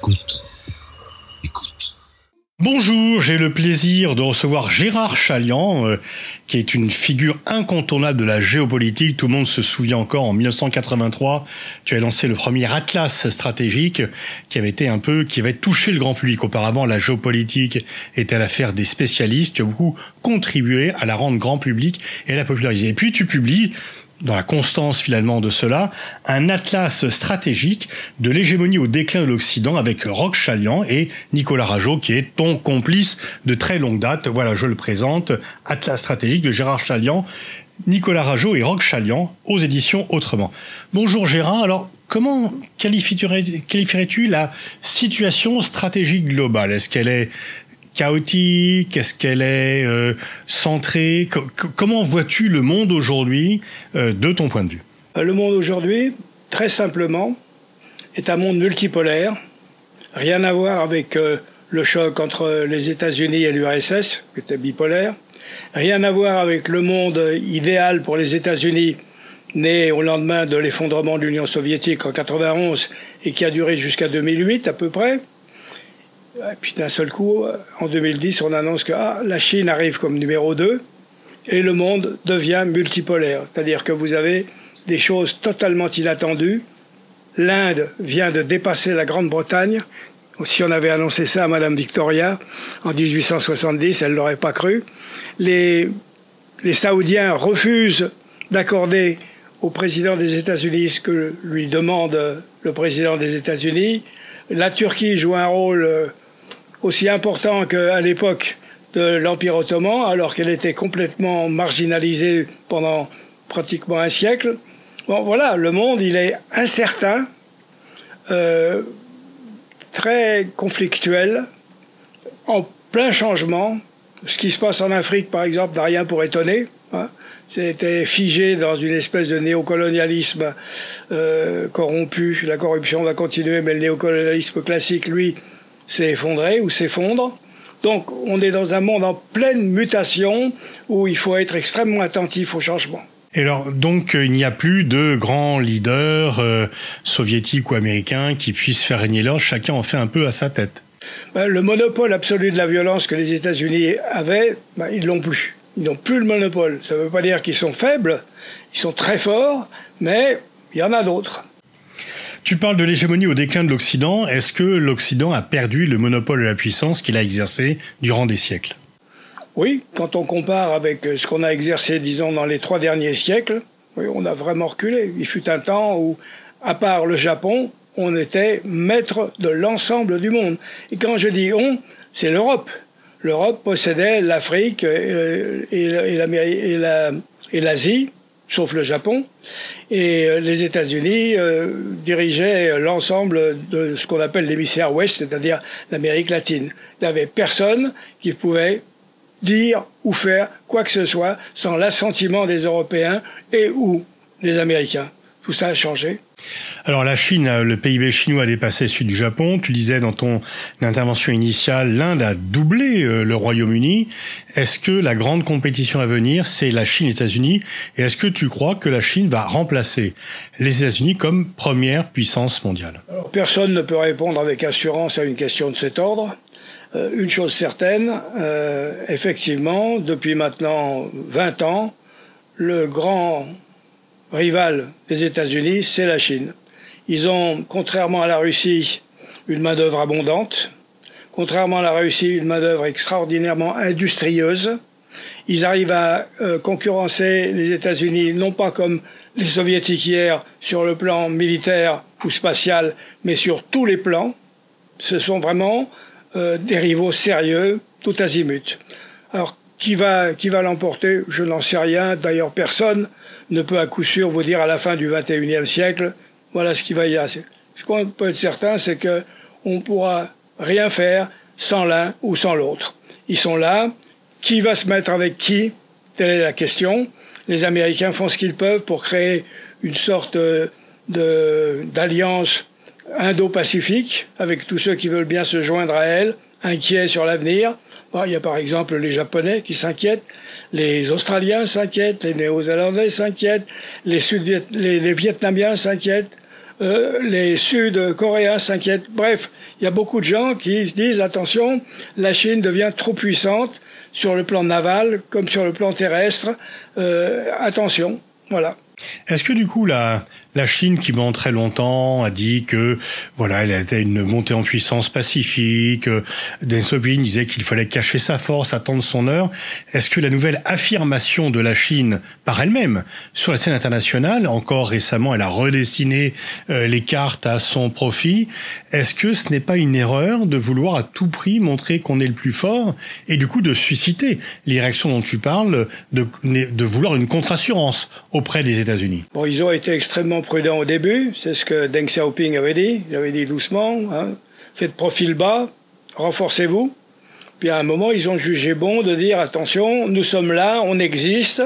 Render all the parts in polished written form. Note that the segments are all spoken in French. Écoute. Bonjour, j'ai le plaisir de recevoir Gérard Chaliand, qui est une figure incontournable de la géopolitique. Tout le monde se souvient encore, en 1983, tu as lancé le premier Atlas stratégique qui avait touché le grand public. Auparavant, la géopolitique était l'affaire des spécialistes. Tu as beaucoup contribué à la rendre grand public et à la populariser. Et puis tu publies, dans la constance finalement de cela, un atlas stratégique de l'hégémonie au déclin de l'Occident avec Roch Chaliand et Nicolas Rageot, qui est ton complice de très longue date. Voilà, je le présente, Atlas stratégique de Gérard Chaliand, Nicolas Rageot et Roch Chaliand aux éditions Autrement. Bonjour Gérard, alors comment qualifierais-tu la situation stratégique globale? Est-ce qu'elle est chaotique? Est-ce qu'elle est centrée? Comment vois-tu le monde aujourd'hui de ton point de vue? Le monde aujourd'hui, très simplement, est un monde multipolaire. Rien à voir avec le choc entre les États-Unis et l'URSS, qui était bipolaire. Rien à voir avec le monde idéal pour les États-Unis, né au lendemain de l'effondrement de l'Union soviétique en 1991 et qui a duré jusqu'à 2008 à peu près. Et puis d'un seul coup, en 2010, on annonce que la Chine arrive comme numéro 2 et le monde devient multipolaire. C'est-à-dire que vous avez des choses totalement inattendues. L'Inde vient de dépasser la Grande-Bretagne. Si on avait annoncé ça à Madame Victoria en 1870, elle ne l'aurait pas cru. Les Saoudiens refusent d'accorder au président des États-Unis ce que lui demande le président des États-Unis. La Turquie joue un rôle aussi important qu'à l'époque de l'Empire ottoman, alors qu'elle était complètement marginalisée pendant pratiquement un siècle. Bon, voilà, le monde, il est incertain, très conflictuel, en plein changement. Ce qui se passe en Afrique, par exemple, n'a rien pour étonner, hein. C'était figé dans une espèce de néocolonialisme corrompu. La corruption va continuer, mais le néocolonialisme classique, lui, s'est effondré ou s'effondre. Donc, on est dans un monde en pleine mutation où il faut être extrêmement attentif au changement. Et alors, donc, il n'y a plus de grands leaders soviétiques ou américains qui puissent faire régner l'ordre. Chacun en fait un peu à sa tête. Le monopole absolu de la violence que les États-Unis avaient, ils l'ont plus. Ils n'ont plus le monopole. Ça ne veut pas dire qu'ils sont faibles, ils sont très forts, mais il y en a d'autres. Tu parles de l'hégémonie au déclin de l'Occident. Est-ce que l'Occident a perdu le monopole de la puissance qu'il a exercé durant des siècles? Oui, quand on compare avec ce qu'on a exercé, disons, dans les 3 derniers siècles, oui, on a vraiment reculé. Il fut un temps où, à part le Japon, on était maître de l'ensemble du monde. Et quand je dis « on », c'est l'Europe. L'Europe possédait l'Afrique et l'Asie, sauf le Japon. Et les États-Unis dirigeaient l'ensemble de ce qu'on appelle l'hémisphère ouest, c'est-à-dire l'Amérique latine. Il n'y avait personne qui pouvait dire ou faire quoi que ce soit sans l'assentiment des Européens et ou des Américains. Tout ça a changé. Alors la Chine, le PIB chinois a dépassé celui du Japon. Tu disais dans ton intervention initiale, l'Inde a doublé le Royaume-Uni. Est-ce que la grande compétition à venir, c'est la Chine et les États-Unis? Et est-ce que tu crois que la Chine va remplacer les États-Unis comme première puissance mondiale? Alors, personne ne peut répondre avec assurance à une question de cet ordre. Une chose certaine, effectivement, depuis maintenant 20 ans, le grand rival des États-Unis, c'est la Chine. Ils ont, contrairement à la Russie, une main-d'œuvre abondante. Contrairement à la Russie, une main-d'œuvre extraordinairement industrieuse. Ils arrivent à concurrencer les États-Unis, non pas comme les Soviétiques hier, sur le plan militaire ou spatial, mais sur tous les plans. Ce sont vraiment des rivaux sérieux, tout azimut. Alors, qui va l'emporter? Je n'en sais rien. D'ailleurs, personne ne peut à coup sûr vous dire à la fin du XXIe siècle, voilà ce qui va y avoir. Ce qu'on peut être certain, c'est que on pourra rien faire sans l'un ou sans l'autre. Ils sont là. Qui va se mettre avec qui? Telle est la question. Les Américains font ce qu'ils peuvent pour créer une sorte d'alliance indo-pacifique avec tous ceux qui veulent bien se joindre à elle, inquiets sur l'avenir. Bon, il y a par exemple les Japonais qui s'inquiètent, les Australiens s'inquiètent, les Néo-Zélandais s'inquiètent, les Vietnamiens s'inquiètent. les Sud-Coréens s'inquiètent. Bref, il y a beaucoup de gens qui se disent, attention, la Chine devient trop puissante sur le plan naval comme sur le plan terrestre. Attention, voilà. Est-ce que du coup la Chine, qui pendant très longtemps a dit que voilà, elle était une montée en puissance pacifique, Deng Xiaoping disait qu'il fallait cacher sa force, attendre son heure, est-ce que la nouvelle affirmation de la Chine par elle-même sur la scène internationale, encore récemment elle a redessiné les cartes à son profit, est-ce que ce n'est pas une erreur de vouloir à tout prix montrer qu'on est le plus fort et du coup de susciter les réactions dont tu parles, de vouloir une contre-assurance auprès des États-Unis? Bon, ils ont été extrêmement prudent au début, c'est ce que Deng Xiaoping avait dit. Il avait dit doucement, hein, faites profil bas, renforcez-vous. Puis à un moment, ils ont jugé bon de dire attention, nous sommes là, on existe.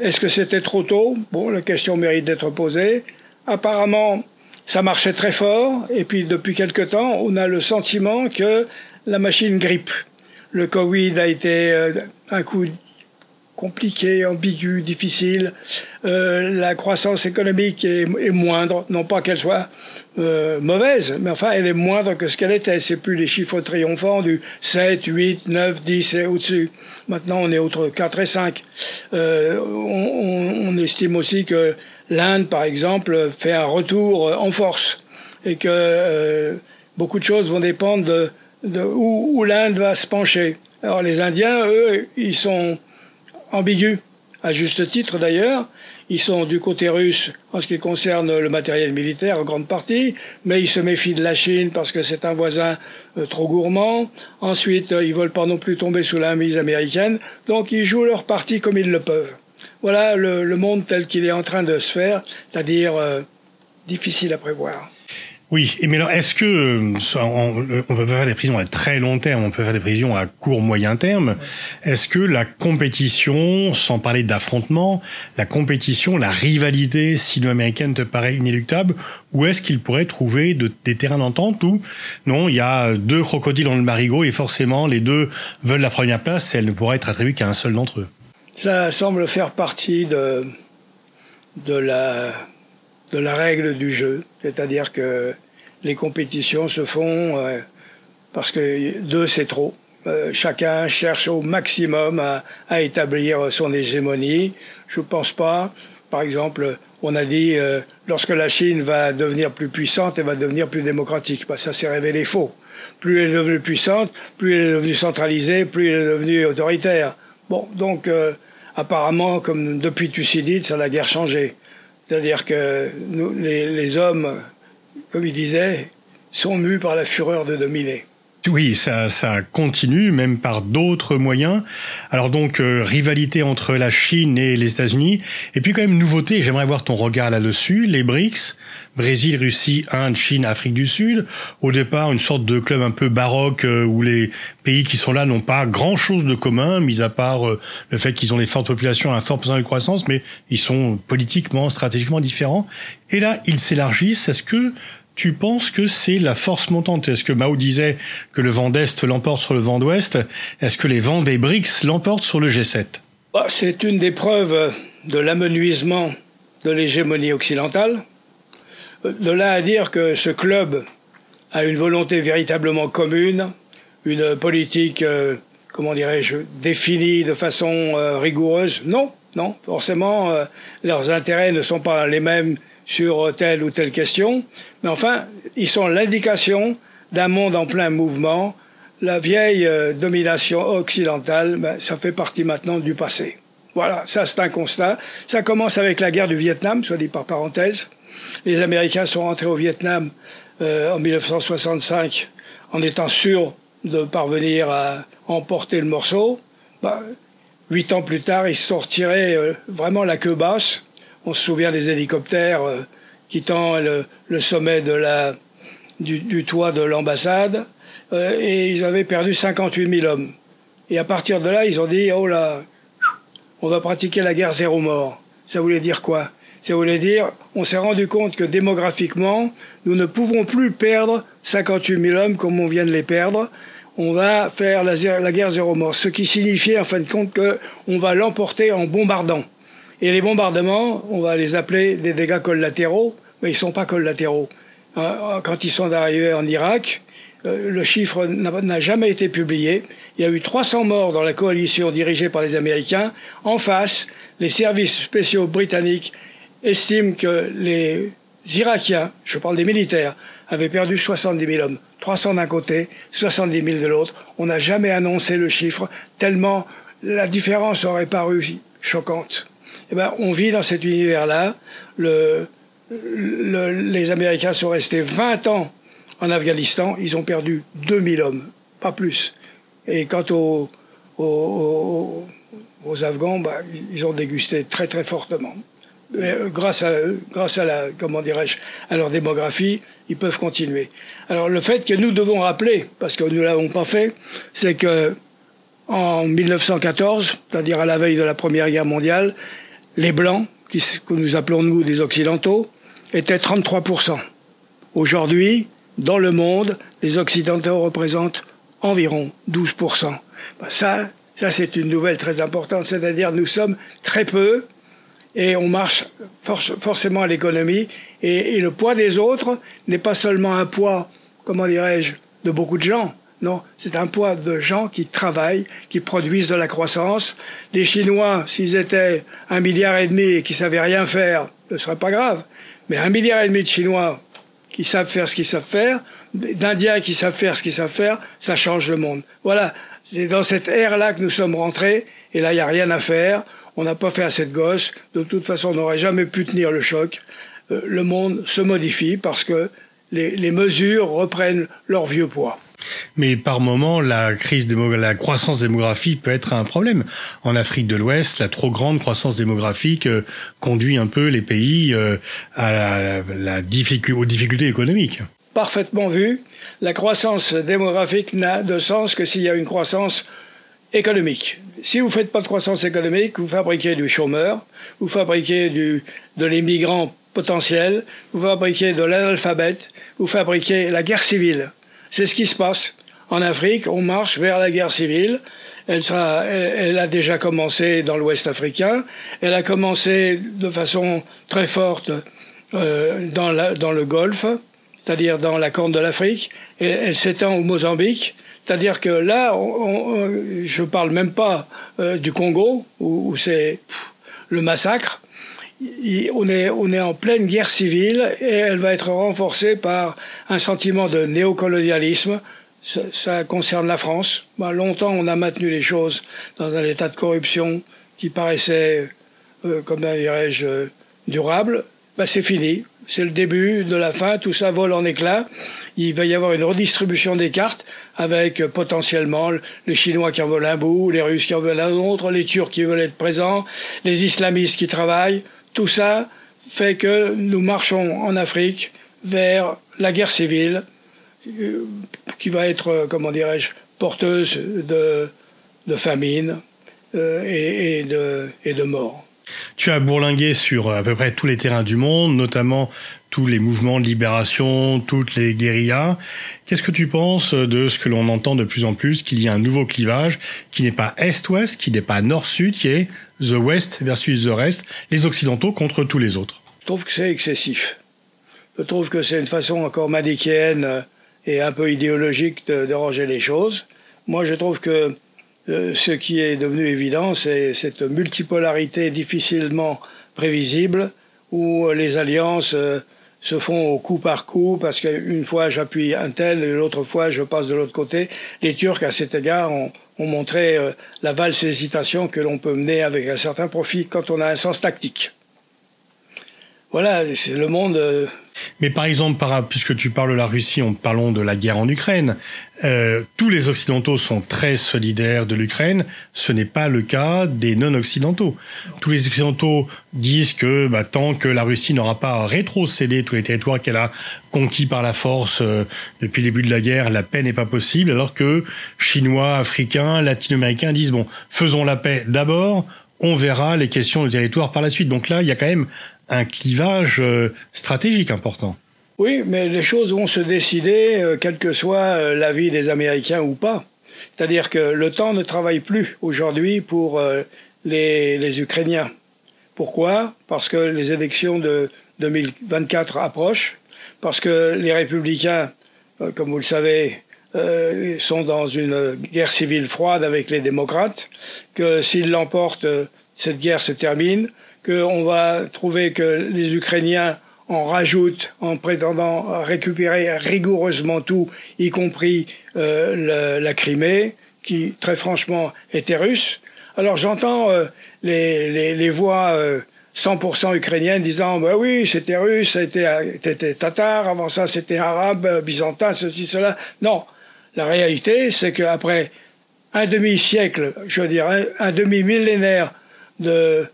Est-ce que c'était trop tôt? Bon, la question mérite d'être posée. Apparemment, ça marchait très fort. Et puis depuis quelque temps, on a le sentiment que la machine grippe. Le Covid a été un coup compliqué, ambigu, difficile. La croissance économique est moindre, non pas qu'elle soit mauvaise, mais enfin elle est moindre que ce qu'elle était. C'est plus les chiffres triomphants du 7, 8, 9, 10 et au-dessus. Maintenant on est entre 4 et 5. On estime aussi que l'Inde, par exemple, fait un retour en force et que beaucoup de choses vont dépendre de où l'Inde va se pencher. Alors les Indiens, eux, ils sont ambigu, à juste titre d'ailleurs. Ils sont du côté russe en ce qui concerne le matériel militaire en grande partie, mais ils se méfient de la Chine parce que c'est un voisin trop gourmand. Ensuite, ils veulent pas non plus tomber sous la mise américaine, donc ils jouent leur partie comme ils le peuvent. Voilà le monde tel qu'il est en train de se faire, c'est-à-dire difficile à prévoir. Oui, mais alors est-ce que on peut pas faire des prévisions à très long terme, on peut faire des prévisions à court moyen terme. Est-ce que la compétition, sans parler d'affrontement, la compétition, la rivalité sino-américaine te paraît inéluctable, ou est-ce qu'il pourrait trouver des terrains d'entente où non, il y a deux crocodiles dans le marigot et forcément les deux veulent la première place et elle ne pourra être attribuée qu'à un seul d'entre eux? Ça semble faire partie de la règle du jeu, c'est-à-dire que les compétitions se font parce que deux, c'est trop. Chacun cherche au maximum à établir son hégémonie. Je ne pense pas, par exemple, on a dit lorsque la Chine va devenir plus puissante, elle va devenir plus démocratique. Bah, ça s'est révélé faux. Plus elle est devenue puissante, plus elle est devenue centralisée, plus elle est devenue autoritaire. Bon, donc apparemment, comme depuis Thucydide, ça n'a guère changé. C'est-à-dire que nous, les hommes, comme il disait, sont mus par la fureur de dominer. Oui, ça continue, même par d'autres moyens. Alors donc, rivalité entre la Chine et les États-Unis. Et puis quand même, nouveauté, j'aimerais avoir ton regard là-dessus, les BRICS, Brésil, Russie, Inde, Chine, Afrique du Sud. Au départ, une sorte de club un peu baroque où les pays qui sont là n'ont pas grand-chose de commun, mis à part le fait qu'ils ont des fortes populations, un fort pourcentage de croissance, mais ils sont politiquement, stratégiquement différents. Et là, ils s'élargissent. Est-ce que tu penses que c'est la force montante? Est-ce que Mao disait que le vent d'Est l'emporte sur le vent d'Ouest? Est-ce que les vents des BRICS l'emportent sur le G7? C'est une des preuves de l'amenuisement de l'hégémonie occidentale. De là à dire que ce club a une volonté véritablement commune, une politique, comment dirais-je, définie de façon rigoureuse, non. Forcément, leurs intérêts ne sont pas les mêmes sur telle ou telle question, mais enfin, ils sont l'indication d'un monde en plein mouvement. La vieille domination occidentale, ça fait partie maintenant du passé. Voilà, ça c'est un constat. Ça commence avec la guerre du Vietnam, soit dit par parenthèse. Les Américains sont rentrés au Vietnam en 1965 en étant sûrs de parvenir à emporter le morceau. 8 ans plus tard, ils se sont retirés vraiment la queue basse. On se souvient des hélicoptères quittant le sommet du toit de l'ambassade. Et ils avaient perdu 58 000 hommes. Et à partir de là, ils ont dit « Oh là, on va pratiquer la guerre zéro mort ». Ça voulait dire quoi? Ça voulait dire on s'est rendu compte que démographiquement, nous ne pouvons plus perdre 58 000 hommes comme on vient de les perdre. On va faire la guerre zéro mort. Ce qui signifiait en fin de compte qu'on va l'emporter en bombardant. Et les bombardements, on va les appeler des dégâts collatéraux, mais ils ne sont pas collatéraux. Quand ils sont arrivés en Irak, le chiffre n'a jamais été publié. Il y a eu 300 morts dans la coalition dirigée par les Américains. En face, les services spéciaux britanniques estiment que les Irakiens, je parle des militaires, avaient perdu 70 000 hommes. 300 d'un côté, 70 000 de l'autre. On n'a jamais annoncé le chiffre, tellement la différence aurait paru choquante. Eh ben, on vit dans cet univers-là. Les Américains sont restés 20 ans en Afghanistan. Ils ont perdu 2000 hommes, pas plus. Et quant aux Afghans, ils ont dégusté très très fortement. Mais grâce à la, comment dirais-je, à leur démographie, ils peuvent continuer. Alors le fait que nous devons rappeler, parce que nous ne l'avons pas fait, c'est que en 1914, c'est-à-dire à la veille de la Première Guerre mondiale, les Blancs, que nous appelons nous des Occidentaux, étaient 33%. Aujourd'hui, dans le monde, les Occidentaux représentent environ 12%. Ça c'est une nouvelle très importante, c'est-à-dire nous sommes très peu et on marche forcément à l'économie et le poids des autres n'est pas seulement un poids, comment dirais-je, de beaucoup de gens. Non, c'est un poids de gens qui travaillent, qui produisent de la croissance. Les Chinois, s'ils étaient 1,5 milliard et qui savaient rien faire, ce ne serait pas grave. Mais 1,5 milliard de Chinois qui savent faire ce qu'ils savent faire, d'Indiens qui savent faire ce qu'ils savent faire, ça change le monde. Voilà, c'est dans cette ère-là que nous sommes rentrés, et là, il n'y a rien à faire. On n'a pas fait assez de gosses. De toute façon, on n'aurait jamais pu tenir le choc. Le monde se modifie parce que les mesures reprennent leur vieux poids. Mais par moment, la croissance démographique peut être un problème. En Afrique de l'Ouest, la trop grande croissance démographique conduit un peu les pays aux difficultés économiques. Parfaitement vu. La croissance démographique n'a de sens que s'il y a une croissance économique. Si vous ne faites pas de croissance économique, vous fabriquez du chômeur, vous fabriquez de l'immigrant potentiel, vous fabriquez de l'analphabète, vous fabriquez la guerre civile. C'est ce qui se passe. En Afrique, on marche vers la guerre civile. Elle a déjà commencé dans l'Ouest africain. Elle a commencé de façon très forte dans le Golfe, c'est-à-dire dans la Corne de l'Afrique. Et elle s'étend au Mozambique. C'est-à-dire que là, je ne parle même pas du Congo, où c'est le massacre. On est en pleine guerre civile et elle va être renforcée par un sentiment de néocolonialisme. Ça concerne la France. Longtemps, on a maintenu les choses dans un état de corruption qui paraissait, comment dirais-je, durable. C'est fini. C'est le début de la fin. Tout ça vole en éclats. Il va y avoir une redistribution des cartes avec potentiellement les Chinois qui en veulent un bout, les Russes qui en veulent un autre, les Turcs qui veulent être présents, les islamistes qui travaillent. Tout ça fait que nous marchons en Afrique vers la guerre civile qui va être, comment dirais-je, porteuse de famine et de mort. Tu as bourlingué sur à peu près tous les terrains du monde, notamment tous les mouvements de libération, toutes les guérillas. Qu'est-ce que tu penses de ce que l'on entend de plus en plus, qu'il y a un nouveau clivage qui n'est pas Est-Ouest, qui n'est pas Nord-Sud, qui est The West versus The Rest, les Occidentaux contre tous les autres? Je trouve que c'est excessif. Je trouve que c'est une façon encore manichéenne et un peu idéologique de ranger les choses. Moi, je trouve que ce qui est devenu évident, c'est cette multipolarité difficilement prévisible où les alliances se font au coup par coup parce qu'une fois j'appuie un tel et l'autre fois je passe de l'autre côté. Les Turcs, à cet égard, ont montré la valse hésitation que l'on peut mener avec un certain profit quand on a un sens tactique. Voilà, c'est le monde. Mais par exemple, puisque tu parles de la Russie, parlons de la guerre en Ukraine. Tous les Occidentaux sont très solidaires de l'Ukraine. Ce n'est pas le cas des non-Occidentaux. Tous les Occidentaux disent que tant que la Russie n'aura pas rétrocédé tous les territoires qu'elle a conquis par la force depuis le début de la guerre, la paix n'est pas possible. Alors que Chinois, Africains, Latino-Américains disent faisons la paix d'abord. On verra les questions de territoire par la suite. Donc là, il y a quand même un clivage stratégique important. Oui, mais les choses vont se décider, quel que soit l'avis des Américains ou pas. C'est-à-dire que le temps ne travaille plus aujourd'hui pour les Ukrainiens. Pourquoi? Parce que les élections de 2024 approchent, parce que les républicains, comme vous le savez, sont dans une guerre civile froide avec les démocrates, que s'ils l'emportent, cette guerre se termine, qu'on va trouver que les Ukrainiens en rajoutent en prétendant récupérer rigoureusement tout, y compris la Crimée, qui très franchement était russe. Alors j'entends les voix 100% ukrainiennes disant bah oui, c'était russe, c'était tatar, avant ça c'était arabe, byzantin, ceci, cela. Non, la réalité c'est qu'après un demi-siècle, je veux dire un demi-millénaire de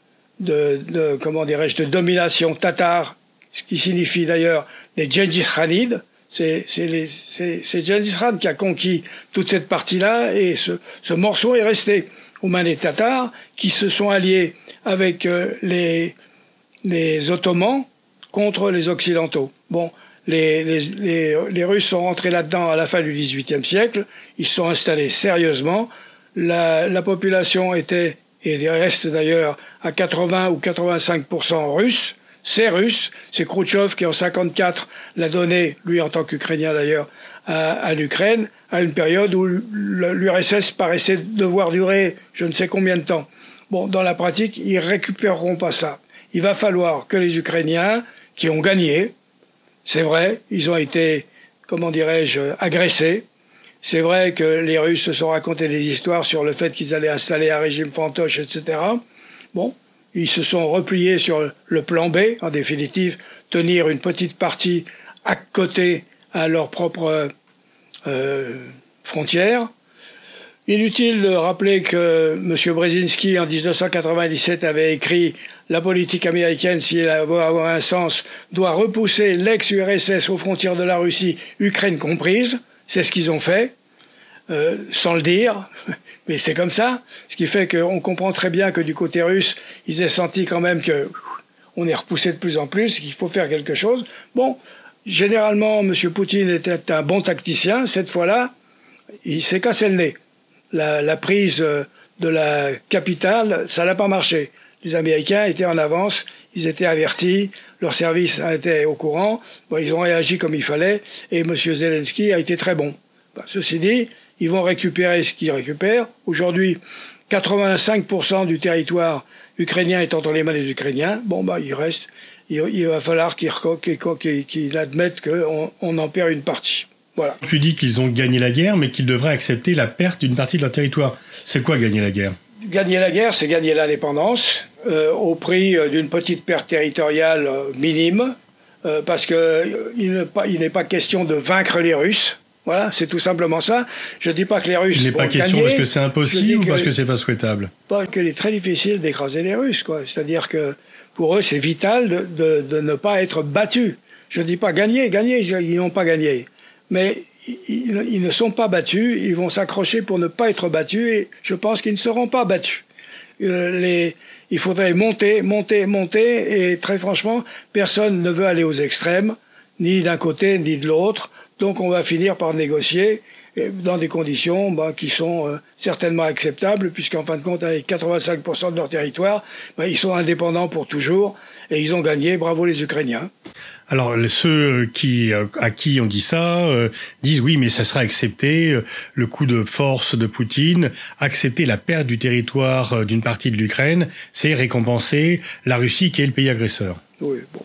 comment dirais-je, de domination tatar, ce qui signifie d'ailleurs des Gengis Khanides. C'est Gengis Khan qui a conquis toute cette partie-là, et ce morceau est resté aux mains des Tatars, qui se sont alliés avec les Ottomans contre les Occidentaux. Bon, les Russes sont rentrés là-dedans à la fin du XVIIIe siècle, ils se sont installés sérieusement, la population était, et reste d'ailleurs, à 80 ou 85% russe. C'est russe, c'est Khrouchtchev qui en 54 l'a donné, lui en tant qu'Ukrainien d'ailleurs, à l'Ukraine, à une période où l'URSS paraissait devoir durer je ne sais combien de temps. Bon, dans la pratique, ils récupéreront pas ça. Il va falloir que les Ukrainiens, qui ont gagné, c'est vrai, ils ont été, comment dirais-je, agressés. C'est vrai que les Russes se sont racontés des histoires sur le fait qu'ils allaient installer un régime fantoche, etc. Bon. Ils se sont repliés sur le plan B, en définitive, tenir une petite partie à côté à leur propre frontière. Inutile de rappeler que M. Brzezinski, en 1997, avait écrit « La politique américaine, si elle veut avoir un sens, doit repousser l'ex-URSS aux frontières de la Russie, Ukraine comprise ». C'est ce qu'ils ont fait, sans le dire. Mais c'est comme ça, ce qui fait qu'on comprend très bien que du côté russe, ils aient senti quand même que on est repoussé de plus en plus, qu'il faut faire quelque chose. Bon, généralement, M. Poutine était un bon tacticien. Cette fois-là, il s'est cassé le nez. La prise de la capitale, ça n'a pas marché. Les Américains étaient en avance, ils étaient avertis, leurs services étaient au courant. Bon, ils ont réagi comme il fallait et M. Zelensky a été très bon. Ben, ceci dit, ils vont récupérer ce qu'ils récupèrent. Aujourd'hui, 85% du territoire ukrainien est entre les mains des Ukrainiens. Bon, bah, il reste. Il va falloir qu'ils admettent qu'on en perd une partie. Voilà. Tu dis qu'ils ont gagné la guerre, mais qu'ils devraient accepter la perte d'une partie de leur territoire. C'est quoi gagner la guerre? Gagner la guerre, c'est gagner l'indépendance au prix d'une petite perte territoriale minime, parce que il n'est pas question de vaincre les Russes. Voilà, c'est tout simplement ça. Je ne dis pas que les Russes vont gagner. Il n'est pas question parce que c'est impossible ou parce que c'est pas souhaitable. Pas qu'il est très difficile d'écraser les Russes, quoi. C'est-à-dire que pour eux, c'est vital de ne pas être battus. Je ne dis pas gagner, ils n'ont pas gagné. Mais ils ne sont pas battus, ils vont s'accrocher pour ne pas être battus et je pense qu'ils ne seront pas battus. Il faudrait monter et très franchement, personne ne veut aller aux extrêmes, ni d'un côté ni de l'autre. Donc on va finir par négocier dans des conditions qui sont certainement acceptables, puisqu'en fin de compte, avec 85% de leur territoire, ils sont indépendants pour toujours, et ils ont gagné, bravo les Ukrainiens. Alors ceux à qui on dit ça disent oui, mais ça sera accepté, le coup de force de Poutine, accepter la perte du territoire d'une partie de l'Ukraine, c'est récompenser la Russie qui est le pays agresseur. Oui, bon.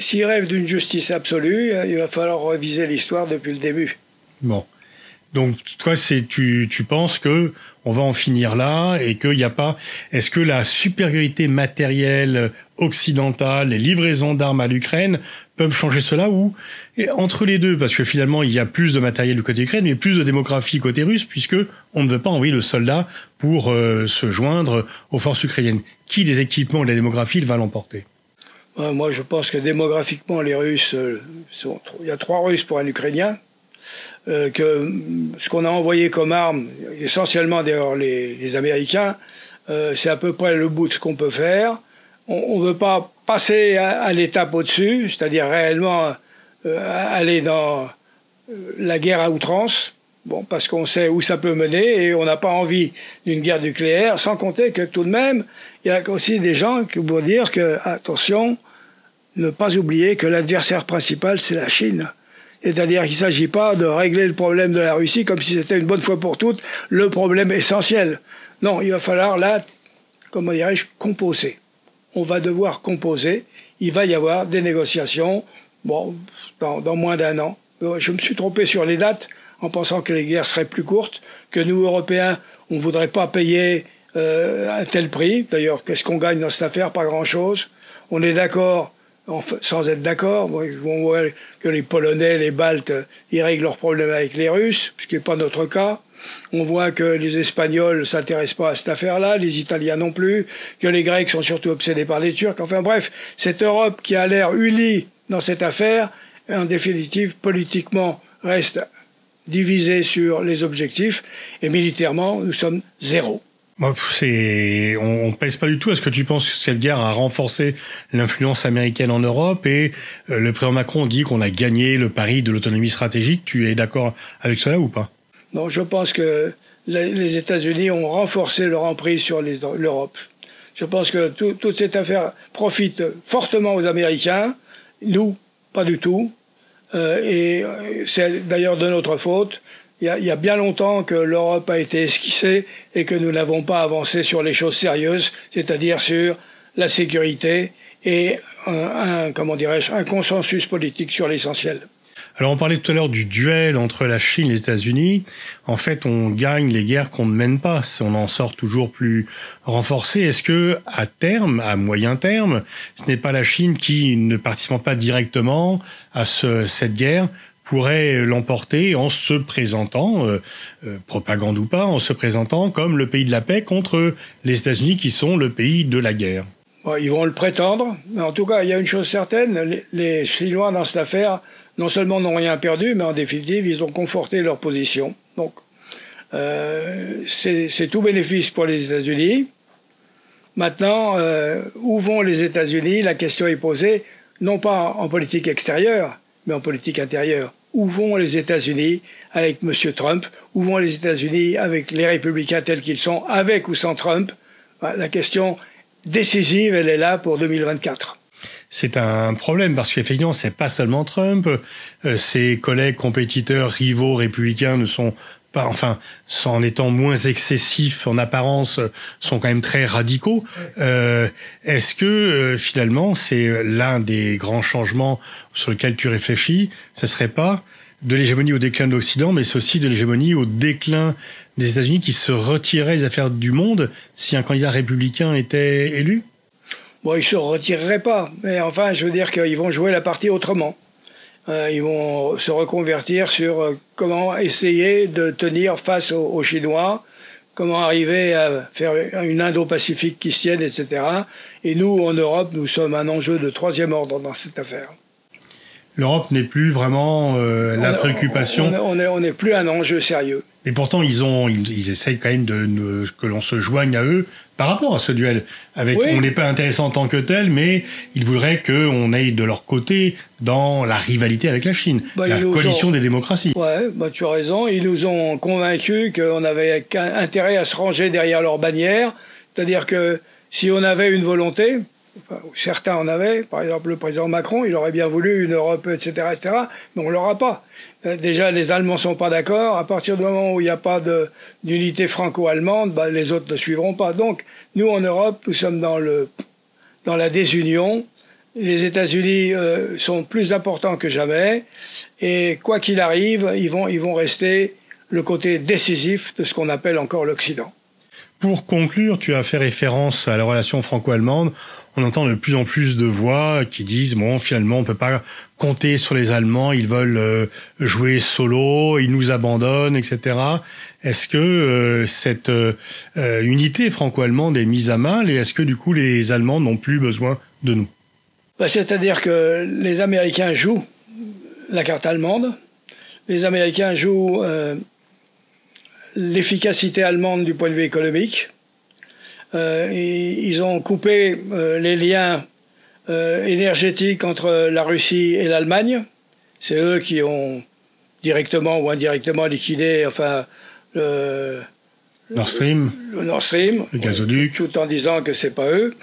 S'ils rêvent d'une justice absolue, il va falloir reviser l'histoire depuis le début. Bon. Donc, toi, tu penses que on va en finir là et qu'il n'y a pas... Est-ce que la supériorité matérielle occidentale, les livraisons d'armes à l'Ukraine peuvent changer cela ou entre les deux? Parce que finalement, il y a plus de matériel du côté ukrainien, mais plus de démographie côté russe, puisque on ne veut pas envoyer le soldat pour se joindre aux forces ukrainiennes. Qui des équipements et de la démographie va l'emporter? Moi, je pense que démographiquement, les Russes, il y a 3 Russes pour un Ukrainien, que ce qu'on a envoyé comme arme, essentiellement d'ailleurs les Américains, c'est à peu près le bout de ce qu'on peut faire. On ne veut pas passer à l'étape au-dessus, c'est-à-dire réellement aller dans la guerre à outrance. Bon, parce qu'on sait où ça peut mener et on n'a pas envie d'une guerre nucléaire, sans compter que tout de même, il y a aussi des gens qui vont dire que, attention, ne pas oublier que l'adversaire principal, c'est la Chine. C'est-à-dire qu'il ne s'agit pas de régler le problème de la Russie comme si c'était une bonne fois pour toutes le problème essentiel. Non, il va falloir là, comment dirais-je, composer. On va devoir composer. Il va y avoir des négociations, bon, dans moins d'un an. Je me suis trompé sur les dates, en pensant que les guerres seraient plus courtes, que nous, Européens, on ne voudrait pas payer un tel prix. D'ailleurs, qu'est-ce qu'on gagne dans cette affaire? Pas grand-chose. On est d'accord, sans être d'accord. On voit que les Polonais, les Baltes, ils règlent leurs problèmes avec les Russes, ce qui n'est pas notre cas. On voit que les Espagnols ne s'intéressent pas à cette affaire-là, les Italiens non plus, que les Grecs sont surtout obsédés par les Turcs. Enfin bref, cette Europe qui a l'air unie dans cette affaire, en définitive, politiquement, reste divisé sur les objectifs, et militairement, nous sommes zéro. On pèse pas du tout. Est-ce que tu penses que cette guerre a renforcé l'influence américaine en Europe? Et le président Macron dit qu'on a gagné le pari de l'autonomie stratégique. Tu es d'accord avec cela ou pas? Non, je pense que les États-Unis ont renforcé leur emprise sur l'Europe. Je pense que toute cette affaire profite fortement aux Américains. Nous, pas du tout. Et c'est d'ailleurs de notre faute. Il y a bien longtemps que l'Europe a été esquissée et que nous n'avons pas avancé sur les choses sérieuses, c'est-à-dire sur la sécurité et un consensus politique sur l'essentiel. Alors on parlait tout à l'heure du duel entre la Chine et les États-Unis. En fait, on gagne les guerres qu'on ne mène pas. On en sort toujours plus renforcé. Est-ce que, à terme, à moyen terme, ce n'est pas la Chine qui, ne participant pas directement à cette guerre, pourrait l'emporter en se présentant, propagande ou pas, en se présentant comme le pays de la paix contre les États-Unis qui sont le pays de la guerre? Ils vont le prétendre. Mais en tout cas, il y a une chose certaine, les Chinois dans cette affaire non seulement n'ont rien perdu, mais en définitive, ils ont conforté leur position. Donc, c'est tout bénéfice pour les États-Unis. Maintenant, où vont les États-Unis? La question est posée, non pas en politique extérieure, mais en politique intérieure. Où vont les États-Unis avec M. Trump? Où vont les États-Unis avec les républicains tels qu'ils sont, avec ou sans Trump? La question décisive, elle est là pour 2024. C'est un problème parce qu'effectivement, c'est pas seulement Trump. Ses collègues, compétiteurs, rivaux républicains ne sont pas, enfin, en étant moins excessifs en apparence, sont quand même très radicaux. Est-ce que finalement, c'est l'un des grands changements sur lequel tu réfléchis? Ce serait pas de l'hégémonie au déclin de l'Occident, mais c'est aussi de l'hégémonie au déclin des États-Unis qui se retiraient des affaires du monde si un candidat républicain était élu? Bon, ils ne se retireraient pas, mais enfin, je veux dire qu'ils vont jouer la partie autrement. Ils vont se reconvertir sur comment essayer de tenir face aux Chinois, comment arriver à faire une Indo-Pacifique qui se tienne, etc. Et nous, en Europe, nous sommes un enjeu de troisième ordre dans cette affaire. L'Europe n'est plus vraiment la préoccupation. On n'est plus un enjeu sérieux. Et pourtant, ils essayent quand même de que l'on se joigne à eux par rapport à ce duel. Oui. On n'est pas intéressant en tant que tel, mais ils voudraient qu'on aille de leur côté dans la rivalité avec la Chine, la coalition des démocraties. Ouais, tu as raison. Ils nous ont convaincus qu'on n'avait qu'un intérêt à se ranger derrière leur bannière. C'est-à-dire que si on avait une volonté, certains en avaient, par exemple le président Macron, il aurait bien voulu une Europe, etc., etc., mais on ne l'aura pas. Déjà, les Allemands ne sont pas d'accord. À partir du moment où il n'y a pas d'unité franco-allemande, les autres ne suivront pas. Donc, nous, en Europe, nous sommes dans la désunion. Les États-Unis sont plus importants que jamais. Et quoi qu'il arrive, ils vont rester le côté décisif de ce qu'on appelle encore l'Occident. Pour conclure, tu as fait référence à la relation franco-allemande. On entend de plus en plus de voix qui disent bon, finalement, on peut pas compter sur les Allemands. Ils veulent jouer solo, ils nous abandonnent, etc. Est-ce que cette unité franco-allemande est mise à mal et est-ce que du coup les Allemands n'ont plus besoin de nous? C'est-à-dire que les Américains jouent la carte allemande. Les Américains jouent l'efficacité allemande du point de vue économique. Ils ont coupé les liens énergétiques entre la Russie et l'Allemagne. C'est eux qui ont directement ou indirectement liquidé, enfin... Nord Stream. Le Nord Stream. Le gazoduc. Tout en disant que c'est pas eux.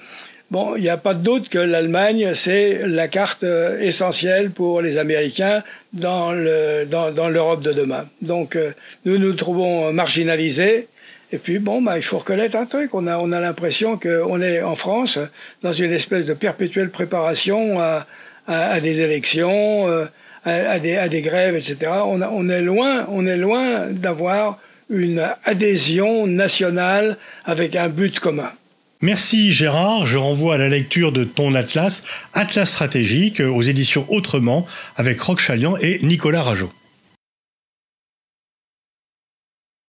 Bon, il n'y a pas de doute que l'Allemagne, c'est la carte essentielle pour les Américains dans l'Europe de demain. Donc, nous nous trouvons marginalisés. Et puis, bon, bah, il faut reconnaître un truc. On a l'impression qu'on est, en France, dans une espèce de perpétuelle préparation à des élections, à des grèves, etc. On est loin d'avoir une adhésion nationale avec un but commun. Merci Gérard, je renvoie à la lecture de ton atlas, Atlas stratégique, aux éditions Autrement, avec Roch Chaliand et Nicolas Rageot.